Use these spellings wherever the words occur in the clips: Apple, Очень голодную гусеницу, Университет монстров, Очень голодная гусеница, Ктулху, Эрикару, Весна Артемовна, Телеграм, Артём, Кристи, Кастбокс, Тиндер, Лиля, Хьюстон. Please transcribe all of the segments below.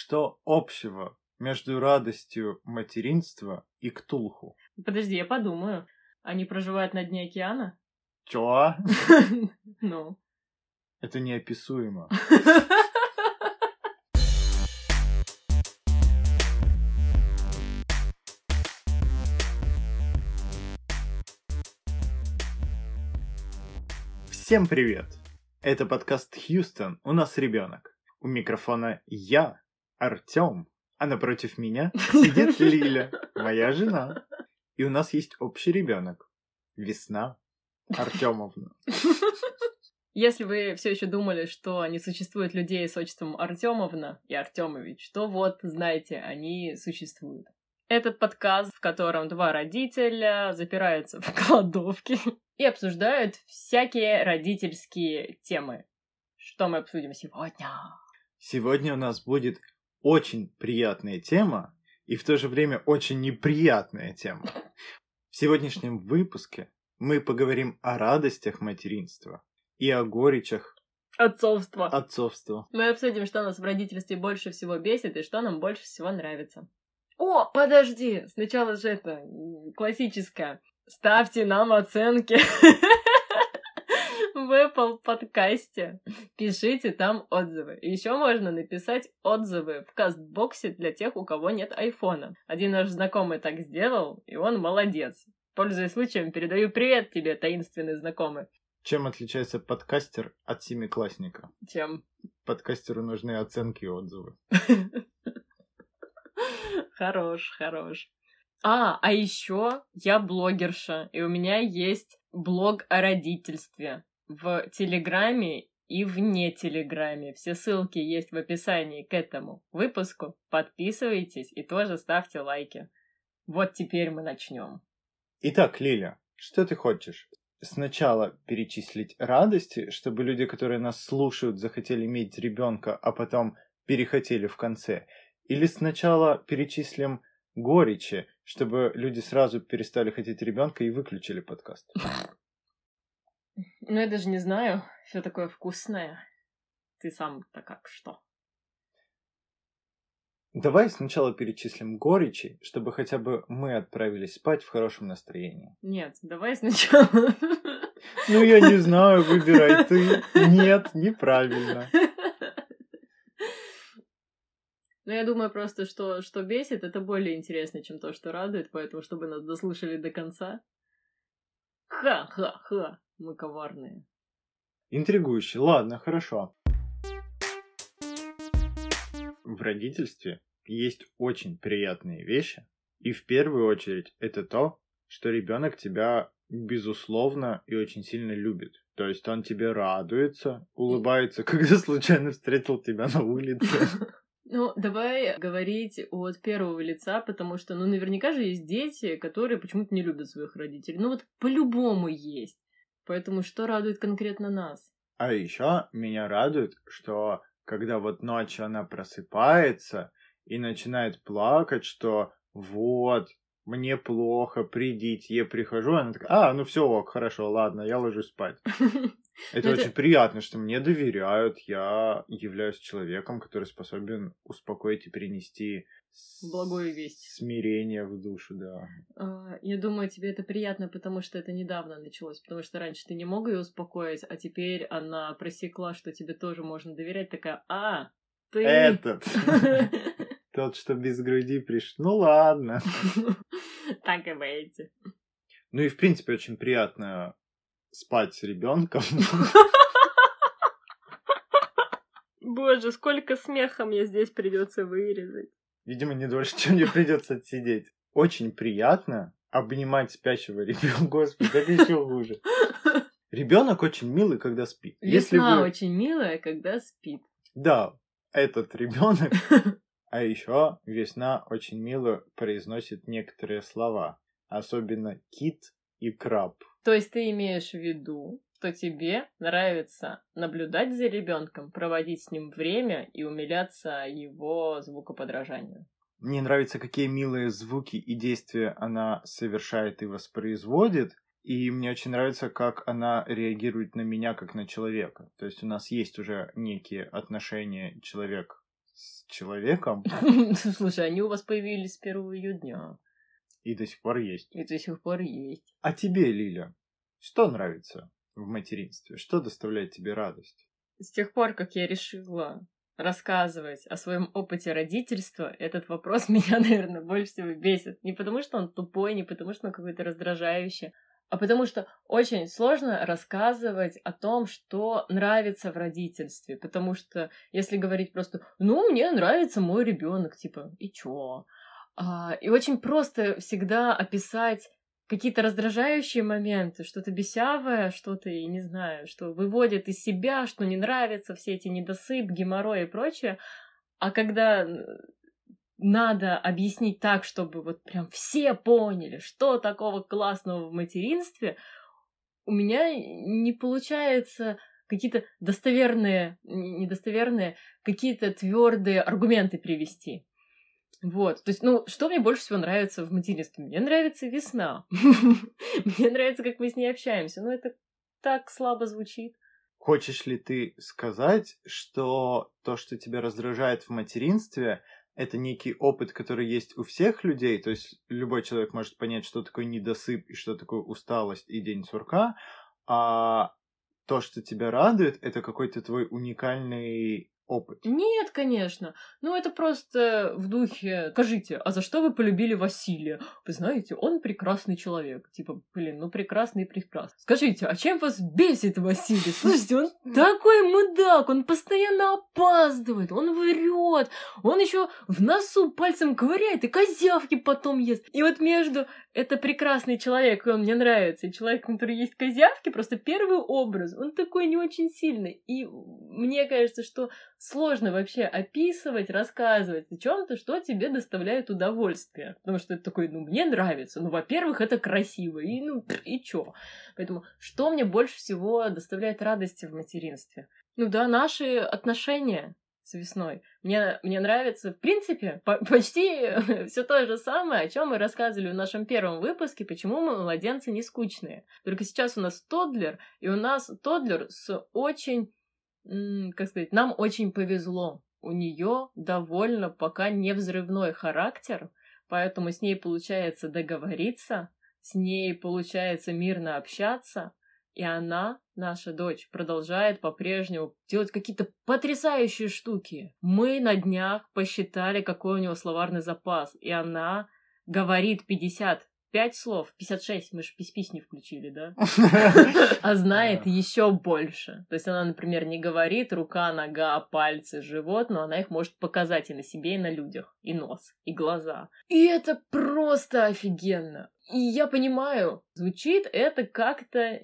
Что общего между радостью материнства и Ктулху? Подожди, я подумаю. Они проживают на дне океана? Чё? Ну. Это неописуемо. Всем привет! Это подкаст «Хьюстон. У нас ребенок». У микрофона я, Артём, а напротив меня сидит Лиля, моя жена. И у нас есть общий ребенок. Весна Артемовна. Если вы все еще думали, что не существует людей с отчеством Артемовна и Артемович, то вот, знаете, они существуют. Этот подкаст, в котором два родителя запираются в кладовке и обсуждают всякие родительские темы. Что мы обсудим сегодня? Сегодня у нас будет очень приятная тема и в то же время очень неприятная тема. В сегодняшнем выпуске мы поговорим о радостях материнства и о горечах отцовства. Мы обсудим, что нас в родительстве больше всего бесит и что нам больше всего нравится. О, подожди! Сначала же это классическое. Ставьте нам оценки в Apple подкасте. Пишите там отзывы. Еще можно написать отзывы в кастбоксе для тех, у кого нет айфона. Один наш знакомый так сделал, и он молодец. Пользуясь случаем, передаю привет тебе, таинственный знакомый. Чем отличается подкастер от семиклассника? Чем? Подкастеру нужны оценки и отзывы. Хорош. А еще я блогерша, и у меня есть блог о родительстве в Телеграме и вне Телеграме. Все ссылки есть в описании к этому выпуску. Подписывайтесь и тоже ставьте лайки. Вот теперь мы начнем. Итак, Лиля, что ты хочешь? Сначала перечислить радости, чтобы люди, которые нас слушают, захотели иметь ребенка, а потом перехотели в конце. Или сначала перечислим горечи, чтобы люди сразу перестали хотеть ребенка и выключили подкаст. Ну, я даже не знаю, все такое вкусное. Ты сам-то как, что? Давай сначала перечислим горечи, чтобы хотя бы мы отправились спать в хорошем настроении. Нет, давай сначала... Ну, я не знаю, выбирай ты. Нет, неправильно. Но я думаю просто, что бесит, это более интересно, чем то, что радует, поэтому, чтобы нас дослушали до конца. Ха-ха-ха, мы коварные. Интригующе, ладно, хорошо. В родительстве есть очень приятные вещи, и в первую очередь это то, что ребенок тебя, безусловно, и очень сильно любит. То есть он тебе радуется, улыбается, когда случайно встретил тебя на улице. Ну, давай говорить от первого лица, потому что, наверняка же есть дети, которые почему-то не любят своих родителей. Ну, вот по-любому есть. Поэтому что радует конкретно нас? А еще меня радует, что когда вот ночью она просыпается и начинает плакать, что вот, мне плохо, придите, я прихожу, она такая, ну все, ок, хорошо, ладно, я ложусь спать. Это очень приятно, что мне доверяют, я являюсь человеком, который способен успокоить и принести благую весть, смирение в душу, да. Я думаю, тебе это приятно, потому что это недавно началось, потому что раньше ты не мог ее успокоить, а теперь она просекла, что тебе тоже можно доверять, такая, ты... Этот! Тот, что без груди пришел, ну ладно. Так и боитесь. Ну и в принципе очень приятно... спать с ребенком. Боже, сколько смеха мне здесь придется вырезать. Видимо, не дольше, чем мне придется отсидеть. Очень приятно обнимать спящего ребенка. Господи, как еще хуже. Ребенок очень милый, когда спит. Весна очень милая, когда спит. Да, этот ребенок. А еще весна очень мило произносит некоторые слова, особенно кит и краб. То есть ты имеешь в виду, что тебе нравится наблюдать за ребенком, проводить с ним время и умиляться его звукоподражанию? Мне нравится, какие милые звуки и действия она совершает и воспроизводит. И мне очень нравится, как она реагирует на меня, как на человека. То есть у нас есть уже некие отношения человек с человеком. Слушай, они у вас появились с первого ее дня. И до сих пор есть. А тебе, Лиля, что нравится в материнстве? Что доставляет тебе радость? С тех пор, как я решила рассказывать о своем опыте родительства, этот вопрос меня, наверное, больше всего бесит. Не потому, что он тупой, не потому, что он какой-то раздражающий, а потому что очень сложно рассказывать о том, что нравится в родительстве. Потому что если говорить просто «ну, мне нравится мой ребенок», типа «и чё?». И очень просто всегда описать какие-то раздражающие моменты, что-то бесявое, что-то, я не знаю, что выводит из себя, что не нравится, все эти недосып, геморрой и прочее. А когда надо объяснить так, чтобы вот прям все поняли, что такого классного в материнстве, у меня не получается какие-то недостоверные, какие-то твердые аргументы привести. Вот, то есть, ну, что мне больше всего нравится в материнстве? Мне нравится весна. Мне нравится, как мы с ней общаемся. Но это так слабо звучит. Хочешь ли ты сказать, что то, что тебя раздражает в материнстве, это некий опыт, который есть у всех людей? То есть, любой человек может понять, что такое недосып и что такое усталость и день сурка. А то, что тебя радует, это какой-то твой уникальный опыт. Нет, конечно. Ну, это просто в духе «скажите, а за что вы полюбили Василия? Вы знаете, он прекрасный человек». Типа, блин, ну прекрасный. «Скажите, а чем вас бесит Василий? Слушайте, он такой мудак, он постоянно опаздывает, он врет, он еще в носу пальцем ковыряет и козявки потом ест». И вот между «это прекрасный человек, и он мне нравится», и человек, который ест козявки, просто первый образ, он такой не очень сильный. И мне кажется, что сложно вообще описывать, рассказывать о чем-то, что тебе доставляет удовольствие. Потому что это такое, ну, мне нравится. Ну, во-первых, это красиво. И, ну, и чё? Поэтому что мне больше всего доставляет радости в материнстве? Ну да, наши отношения с весной. Мне нравится, в принципе, почти все то же самое, о чем мы рассказывали в нашем первом выпуске, почему мы младенцы не скучные. Только сейчас у нас тоддлер, и у нас тоддлер с очень... как сказать, нам очень повезло. У нее довольно пока невзрывной характер, поэтому с ней получается договориться, с ней получается мирно общаться, и она, наша дочь, продолжает по-прежнему делать какие-то потрясающие штуки. Мы на днях посчитали, какой у него словарный запас, и она говорит 55 слов, 56, мы же пись-пись не включили, да? А знает еще больше. То есть она, например, не говорит рука, нога, пальцы, живот, но она их может показать и на себе, и на людях, и нос, и глаза. И это просто офигенно. И я понимаю, звучит это как-то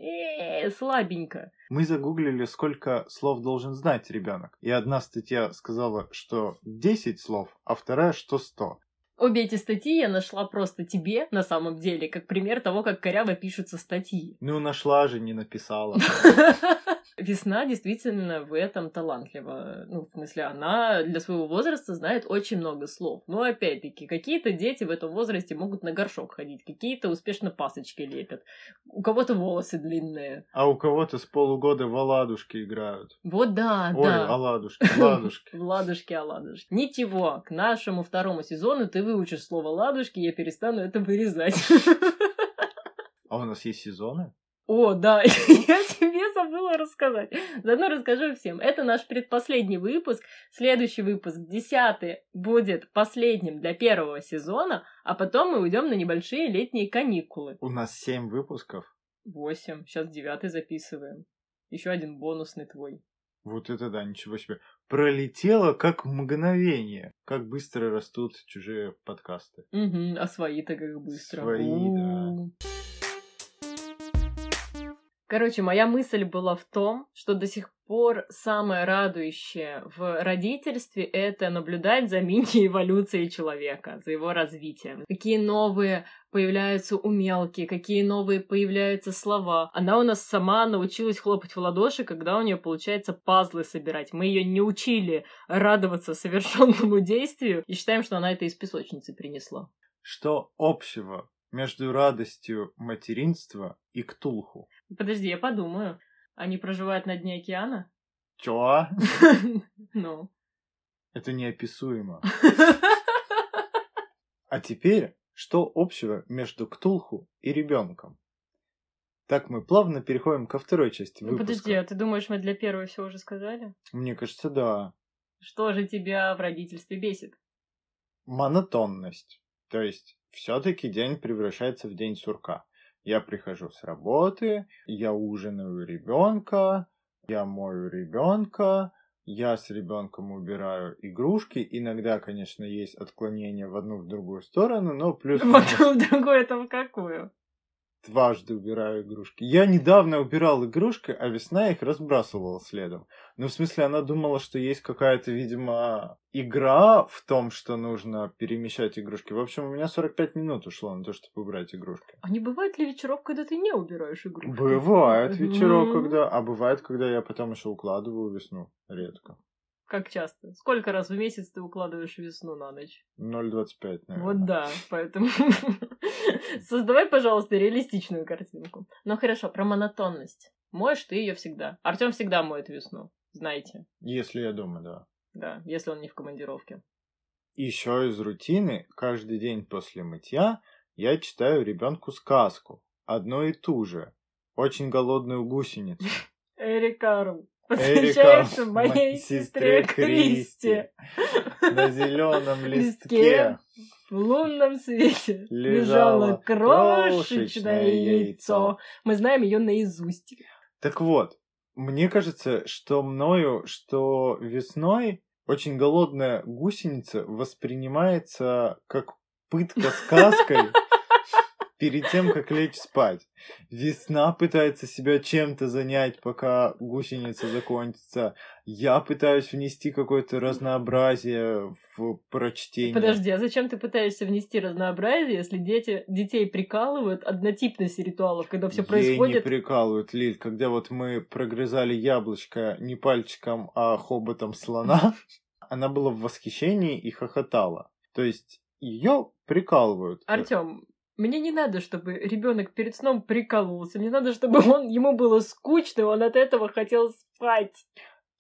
слабенько. Мы загуглили, сколько слов должен знать ребенок. И одна статья сказала, что 10 слов, а вторая, что 100. Обе эти статьи я нашла просто тебе, на самом деле, как пример того, как коряво пишутся статьи. Ну, нашла же, не написала. Весна действительно в этом талантлива. Ну, в смысле, она для своего возраста знает очень много слов. Но, опять-таки, какие-то дети в этом возрасте могут на горшок ходить, какие-то успешно пасочки лепят, у кого-то волосы длинные. А у кого-то с полугода в оладушки играют. Вот да, ой, да. Ой, оладушки. Оладушки. Ничего, к нашему второму сезону ты выучишь слово «ладушки», я перестану это вырезать. А у нас есть сезоны? О, да, я тебе забыла рассказать. Заодно расскажу всем. Это наш предпоследний выпуск. Следующий выпуск, 10-й, будет последним для первого сезона, а потом мы уйдем на небольшие летние каникулы. У нас 7 выпусков. 8. Сейчас 9-й записываем. Еще один бонусный твой. Вот это да, ничего себе. Пролетело как мгновение. Как быстро растут чужие подкасты. Угу, а свои-то как быстро. Свои, да. Короче, моя мысль была в том, что до сих пор самое радующее в родительстве — это наблюдать за мини-эволюцией человека, за его развитием. Какие новые появляются умелки, какие новые появляются слова. Она у нас сама научилась хлопать в ладоши, когда у нее получается пазлы собирать. Мы ее не учили радоваться совершенному действию и считаем, что она это из песочницы принесла. Что общего между радостью материнства и ктулху? Подожди, я подумаю. Они проживают на дне океана? Чё? Ну. Это неописуемо. А теперь, что общего между Ктулху и ребенком? Так мы плавно переходим ко второй части выпуска. Подожди, а ты думаешь, мы для первой все уже сказали? Мне кажется, да. Что же тебя в родительстве бесит? Монотонность. То есть, все-таки день превращается в день сурка. Я прихожу с работы, я ужинаю ребенка, я мою ребенка, я с ребенком убираю игрушки. Иногда, конечно, есть отклонения в одну в другую сторону, но плюс... В одну в другую это в какую? Дважды убираю игрушки. Я недавно убирал игрушки, а Весна их разбрасывала следом. Ну, в смысле, она думала, что есть какая-то, видимо, игра в том, что нужно перемещать игрушки. В общем, у меня 45 минут ушло на то, чтобы убрать игрушки. А не бывает ли вечеров, когда ты не убираешь игрушки? Бывает вечеров, когда... А бывает, когда я потом еще укладываю Весну. Редко. Как часто? Сколько раз в месяц ты укладываешь Весну на ночь? 0,25, наверное. Вот да, поэтому... Создавай, пожалуйста, реалистичную картинку. Ну хорошо, про монотонность. Моешь ты ее всегда. Артём всегда моет Весну, знаете. Если я дома, да. Да, если он не в командировке. Еще из рутины, каждый день после мытья я читаю ребенку сказку. Одну и ту же. «Очень голодную гусеницу». Эрикару. Посвящается моей сестре Кристи. На зеленом листке в лунном свете лежало крошечное яйцо. Мы знаем ее наизусть. Так вот, мне кажется, что мною, что Весной, очень голодная гусеница воспринимается как пытка сказкой перед тем, как лечь спать. Весна пытается себя чем-то занять, пока гусеница закончится. Я пытаюсь внести какое-то разнообразие в прочтение. Подожди, а зачем ты пытаешься внести разнообразие, если детей прикалывают однотипность ритуалов, когда все происходит? Ей не прикалывают, Лиль, когда вот мы прогрызали яблочко не пальчиком, а хоботом слона, она была в восхищении и хохотала. То есть ее прикалывают. Артём, мне не надо, чтобы ребенок перед сном прикалывался. Мне надо, чтобы ему было скучно, и он от этого хотел спать.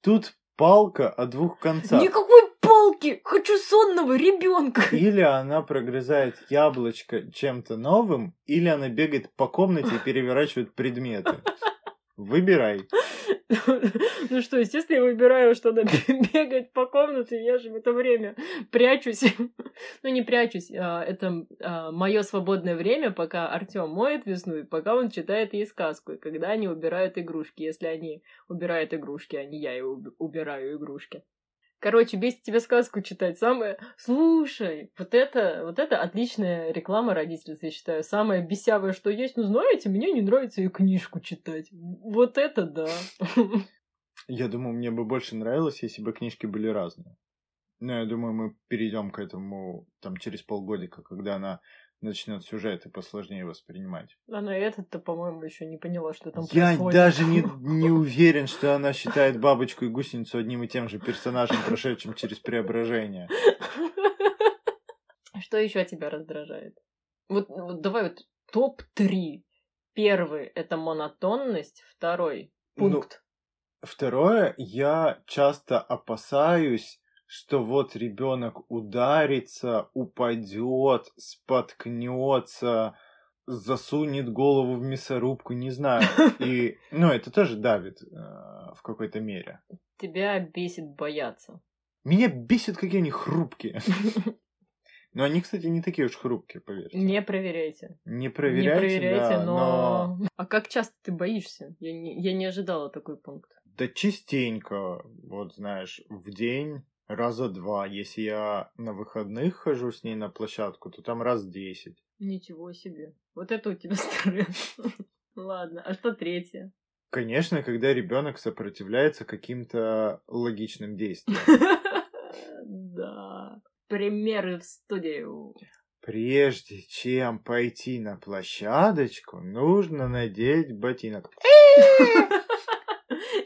Тут палка о двух концах. Никакой палки! Хочу сонного ребенка. Или она прогрызает яблочко чем-то новым, или она бегает по комнате и переворачивает предметы. Выбирай. Ну что, естественно, я выбираю, что надо бегать по комнате, я же в это время прячусь. Ну, не прячусь, это мое свободное время, пока Артём моет Весну, и пока он читает ей сказку, и когда они убирают игрушки, если они убирают игрушки, а не я и убираю игрушки. Короче, бесит тебя сказку читать. Самое... Слушай, вот это отличная реклама родителей, я считаю. Самое бесявое, что есть. Ну, знаете, мне не нравится и книжку читать. Вот это да. Я думаю, мне бы больше нравилось, если бы книжки были разные. Но я думаю, мы перейдем к этому там через полгодика, когда она начнет сюжеты посложнее воспринимать. Она и этот-то, по-моему, еще не поняла, что там происходит. Я даже не уверен, что она считает бабочку и гусеницу одним и тем же персонажем, прошедшим через преображение. Что еще тебя раздражает? Вот давай вот топ-3. Первый — это монотонность. Второй — пункт. Ну, второе, я часто опасаюсь, что вот ребенок ударится, упадет, споткнется, засунет голову в мясорубку, не знаю. И, ну, это тоже давит в какой-то мере. Тебя бесит бояться. Меня бесит, какие они хрупкие. Но они, кстати, не такие уж хрупкие, поверьте. Не проверяйте. Не проверяйте, да, но... А как часто ты боишься? Я не ожидала такой пункт. Да частенько, вот знаешь, в день... Раза два. Если я на выходных хожу с ней на площадку, то там раз 10. Ничего себе. Вот это у тебя стресс. Ладно, а что третье? Конечно, когда ребенок сопротивляется каким-то логичным действиям. Да. Примеры в студию. Прежде чем пойти на площадочку, нужно надеть ботинок.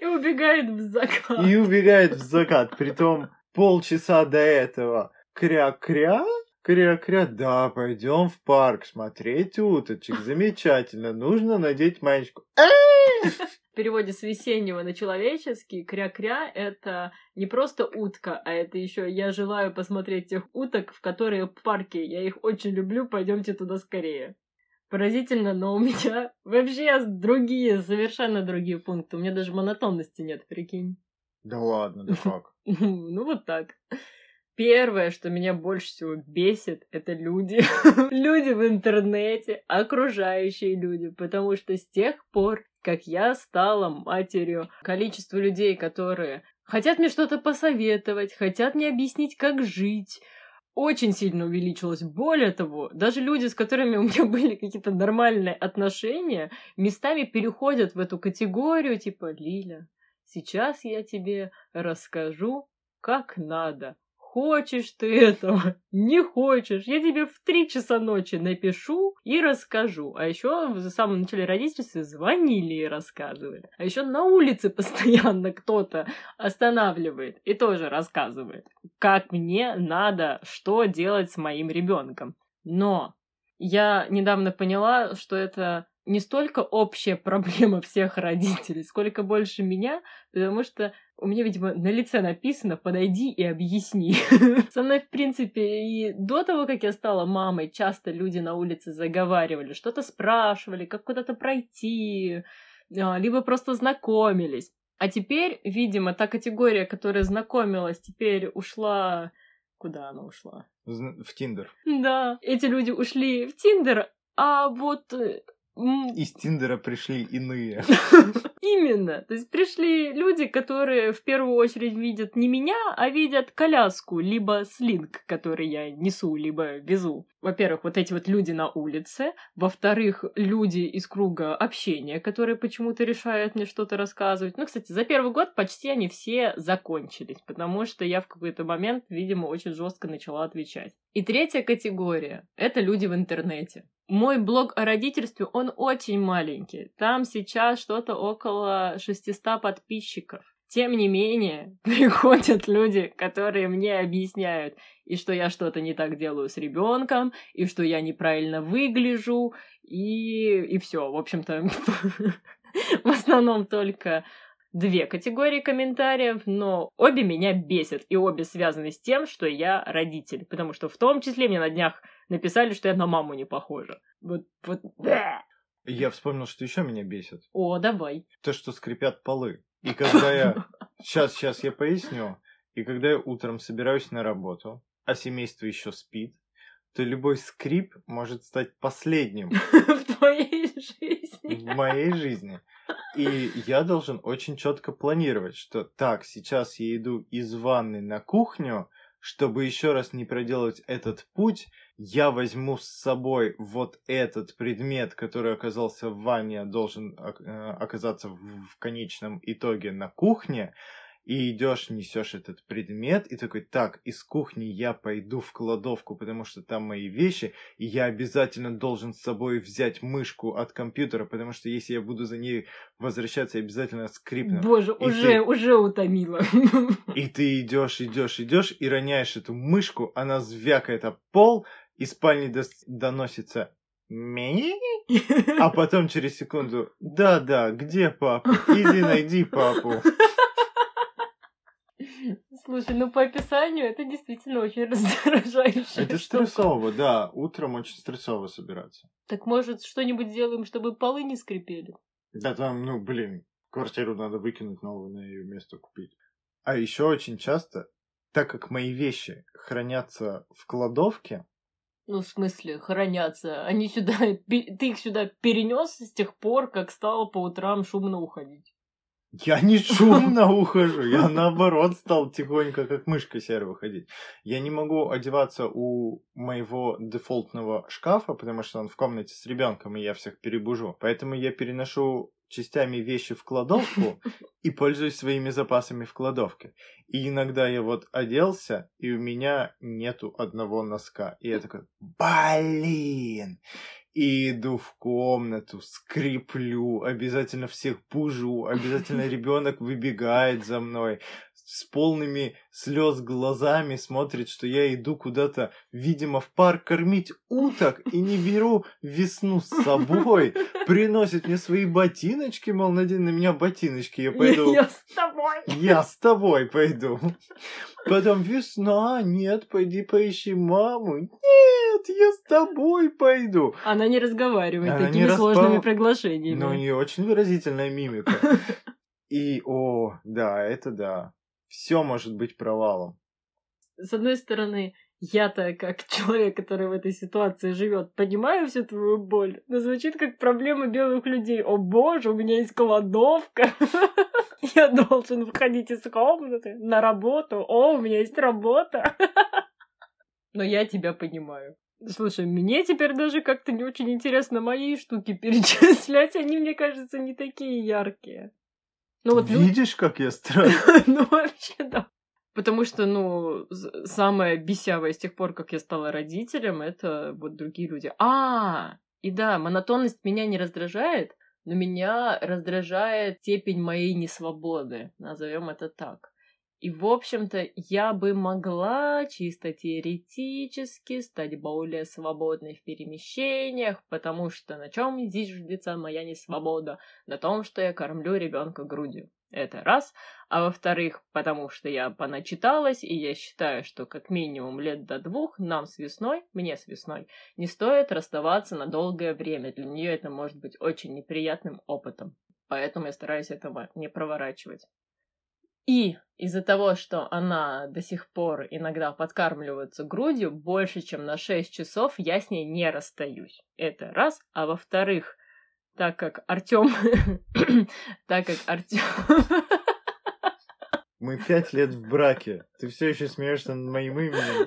И убегает в закат. Притом... Полчаса до этого кря-кря, да, пойдем в парк смотреть уточек, замечательно, нужно надеть маечку. переводе с весеннего на человеческий кря-кря — это не просто утка, а это еще «я желаю посмотреть тех уток, в которые в парке, я их очень люблю, пойдемте туда скорее». Поразительно, но у меня вообще другие, совершенно другие пункты. У меня даже монотонности нет, прикинь. Да ладно, да как? Ну вот так. Первое, что меня больше всего бесит, это люди. Люди в интернете, окружающие люди. Потому что с тех пор, как я стала матерью, количество людей, которые хотят мне что-то посоветовать, хотят мне объяснить, как жить, очень сильно увеличилось. Более того, даже люди, с которыми у меня были какие-то нормальные отношения, местами переходят в эту категорию, типа, Лиля, сейчас я тебе расскажу, как надо. Хочешь ты этого, не хочешь, я тебе в 3 часа ночи напишу и расскажу. А еще в самом начале родительства звонили и рассказывали. А еще на улице постоянно кто-то останавливает и тоже рассказывает, как мне надо, что делать с моим ребенком. Но я недавно поняла, что это не столько общая проблема всех родителей, сколько больше меня, потому что у меня, видимо, на лице написано «подойди и объясни». Со мной, в принципе, и до того, как я стала мамой, часто люди на улице заговаривали, что-то спрашивали, как куда-то пройти, либо просто знакомились. А теперь, видимо, та категория, которая знакомилась, теперь ушла... Куда она ушла? В Тиндер. Да, эти люди ушли в Тиндер, а вот... Из Тиндера пришли иные. Именно. То есть пришли люди, которые в первую очередь видят не меня, а видят коляску, либо слинг, который я несу, либо везу. Во-первых, вот эти вот люди на улице. Во-вторых, люди из круга общения, которые почему-то решают мне что-то рассказывать. Ну, кстати, за первый год почти они все закончились, потому что я в какой-то момент, видимо, очень жестко начала отвечать. И третья категория — это люди в интернете. Мой блог о родительстве, он очень маленький. Там сейчас что-то около 600 подписчиков. Тем не менее, приходят люди, которые мне объясняют, и что я что-то не так делаю с ребенком, и что я неправильно выгляжу, и все. В общем-то, в основном только 2 категории комментариев, но обе меня бесят, и обе связаны с тем, что я родитель. Потому что в том числе мне на днях написали, что я на маму не похожа. Вот. Я вспомнил, что еще меня бесит. О, давай. То, что скрипят полы. И когда я... Сейчас я поясню. И когда я утром собираюсь на работу, а семейство еще спит, то любой скрип может стать последним. В твоей жизни. В моей жизни. И я должен очень четко планировать, что так, сейчас я иду из ванной на кухню, чтобы еще раз не проделать этот путь, я возьму с собой вот этот предмет, который оказался в ванне, должен оказаться в конечном итоге на кухне, и идешь, несешь этот предмет, и такой, так, из кухни я пойду в кладовку, потому что там мои вещи, и я обязательно должен с собой взять мышку от компьютера, потому что если я буду за ней возвращаться, я обязательно скрипну. Боже, и уже утомило. И ты идешь, и роняешь эту мышку, она звякает об пол, из спальни доносится... А потом через секунду, да, где папа? Иди найди папу. Слушай, ну по описанию это действительно очень раздражающе. Это штука. Стрессово, да. Утром очень стрессово собираться. Так может что-нибудь сделаем, чтобы полы не скрипели? Да там, квартиру надо выкинуть, новую на ее место купить. А еще очень часто, так как мои вещи хранятся в кладовке... Ну, в смысле, хранятся. Ты их сюда перенес с тех пор, как стало по утрам шумно уходить. Я не шумно ухожу, я наоборот стал тихонько, как мышка серая, выходить. Я не могу одеваться у моего дефолтного шкафа, потому что он в комнате с ребенком, и я всех перебужу. Поэтому я переношу частями вещи в кладовку и пользуюсь своими запасами в кладовке. И иногда я вот оделся, и у меня нету одного носка. И я такой, блин! И иду в комнату, скреплю, обязательно всех пужу, обязательно ребенок выбегает за мной. с полными слез глазами смотрит, что я иду куда-то, видимо, в парк кормить уток, и не беру Весну с собой. Приносит мне свои ботиночки, мол, надень на меня ботиночки, я пойду. Я с тобой. Я с тобой пойду. Потом Весна, нет, пойди поищи маму. Нет, я с тобой пойду. Она не разговаривает такими сложными приглашениями. Но у нее очень выразительная мимика. И, о, да, это да. Все может быть провалом. С одной стороны, я-то, как человек, который в этой ситуации живет, понимаю всю твою боль, но звучит как проблема белых людей. О боже, у меня есть голодовка. Я должен выходить из комнаты на работу. О, у меня есть работа. Но я тебя понимаю. Слушай, мне теперь даже как-то не очень интересно мои штуки перечислять. Они, мне кажется, не такие яркие. Ну, вот видишь, как я страдаю? Ну, вообще, да. Потому что, ну, самое бесявое с тех пор, как я стала родителем, это вот другие люди. И да, монотонность меня не раздражает, но меня раздражает степень моей несвободы, назовем это так. И, в общем-то, я бы могла чисто теоретически стать более свободной в перемещениях, потому что на чем здесь ждется моя несвобода? На том, что я кормлю ребенка грудью. Это раз. А во-вторых, потому что я поначиталась, и я считаю, что как минимум лет до 2 мне с Весной, не стоит расставаться на долгое время. Для нее это может быть очень неприятным опытом. Поэтому я стараюсь этого не проворачивать. И из-за того, что она до сих пор иногда подкармливается грудью, больше, чем на 6 часов я с ней не расстаюсь. Это раз. А во-вторых, так как Артём... Мы 5 лет в браке. Ты все еще смеешься над моим именем.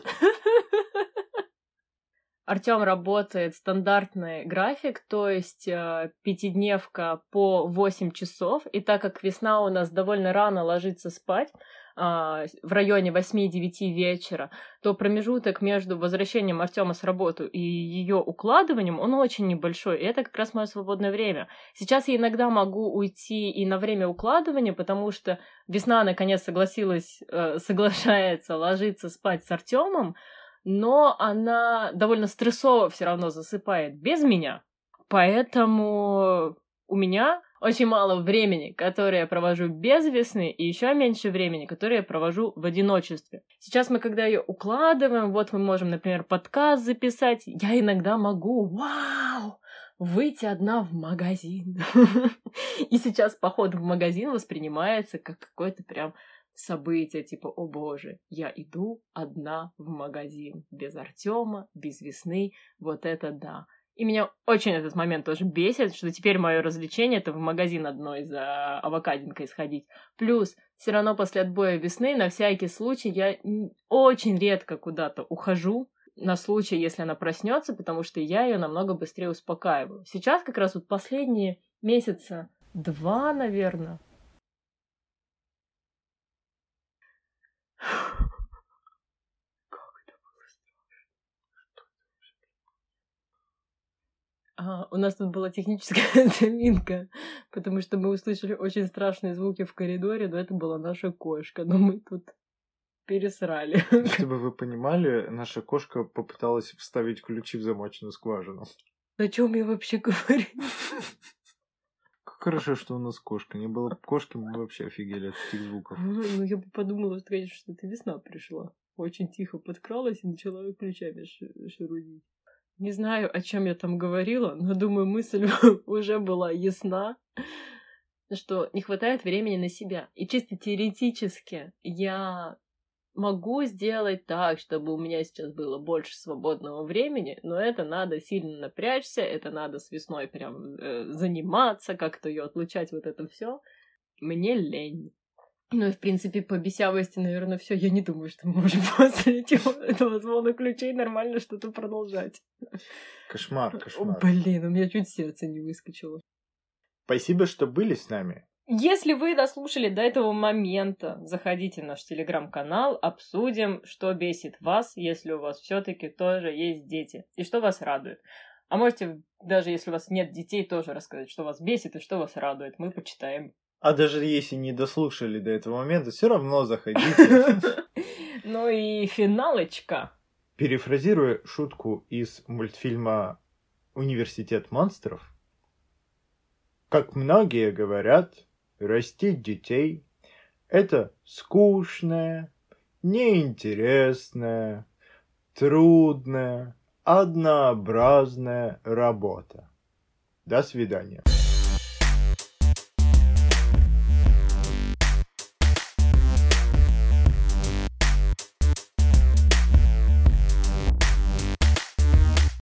Артём работает стандартный график, то есть 5-дневка по 8 часов. И так как Весна у нас довольно рано ложится спать, в районе 8-9 вечера, то промежуток между возвращением Артёма с работы и ее укладыванием, он очень небольшой, и это как раз мое свободное время. Сейчас я иногда могу уйти и на время укладывания, потому что Весна наконец соглашается ложиться спать с Артёмом, но она довольно стрессово все равно засыпает без меня, поэтому у меня очень мало времени, которое я провожу без Весны, и еще меньше времени, которое я провожу в одиночестве. Сейчас мы, когда ее укладываем, вот мы можем, например, подкаст записать, я иногда могу, выйти одна в магазин. И сейчас поход в магазин воспринимается как какой-то прям... события, типа, о боже, я иду одна в магазин, без Артёма, без Весны, вот это да. И меня очень этот момент тоже бесит, что теперь мое развлечение — это в магазин одной за авокадинкой сходить. Плюс, все равно после отбоя Весны, на всякий случай, я очень редко куда-то ухожу, на случай, если она проснется, потому что я ее намного быстрее успокаиваю. Сейчас как раз вот последние месяца 2, наверное, у нас тут была техническая заминка, потому что мы услышали очень страшные звуки в коридоре, но это была наша кошка, но мы тут пересрали. Чтобы вы понимали, наша кошка попыталась вставить ключи в замочную скважину. О чем я вообще говорю? Хорошо, что у нас кошка. Не было кошки, мы вообще офигели от этих звуков. Ну, я бы подумала, что, конечно, что это Весна пришла. Очень тихо подкралась и начала ключами шарудить. Не знаю, о чем я там говорила, но, думаю, мысль уже была ясна, что не хватает времени на себя. И чисто теоретически я могу сделать так, чтобы у меня сейчас было больше свободного времени, но это надо сильно напрячься, это надо с Весной прям заниматься, как-то ее отлучать, вот это все. Мне лень. Ну и, в принципе, по бесявости, наверное, все. Я не думаю, что мы можем после этого звона ключей нормально что-то продолжать. Кошмар. О, блин, у меня чуть сердце не выскочило. Спасибо, что были с нами. Если вы дослушали до этого момента, заходите в наш телеграм-канал, обсудим, что бесит вас, если у вас все-таки тоже есть дети, и что вас радует. А можете, даже если у вас нет детей, тоже рассказать, что вас бесит и что вас радует. Мы почитаем. А даже если не дослушали до этого момента, все равно заходите. Ну и финалочка. Перефразируя шутку из мультфильма «Университет монстров», как многие говорят, растить детей – это скучное, неинтересная, трудная, однообразная работа. До свидания.